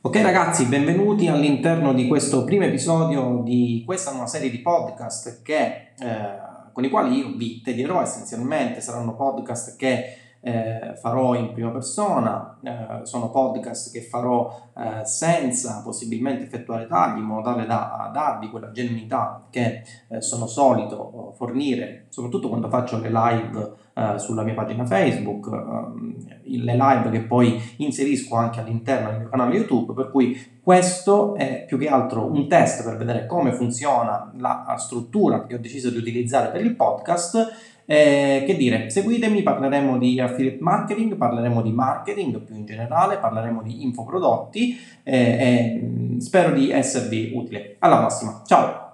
Ok ragazzi, benvenuti all'interno di questo primo episodio di questa nuova serie di podcast che, con i quali io vi tedierò essenzialmente. Saranno podcast che farò in prima persona, sono podcast che farò senza possibilmente effettuare tagli, in modo tale da darvi quella genuinità che sono solito fornire, soprattutto quando faccio le live sulla mia pagina Facebook, le live che poi inserisco anche all'interno del mio canale YouTube, per cui questo è più che altro un test per vedere come funziona la struttura che ho deciso di utilizzare per il podcast. Che dire, seguitemi, parleremo di affiliate marketing, parleremo di marketing più in generale, parleremo di infoprodotti e spero di esservi utile. Alla prossima, ciao!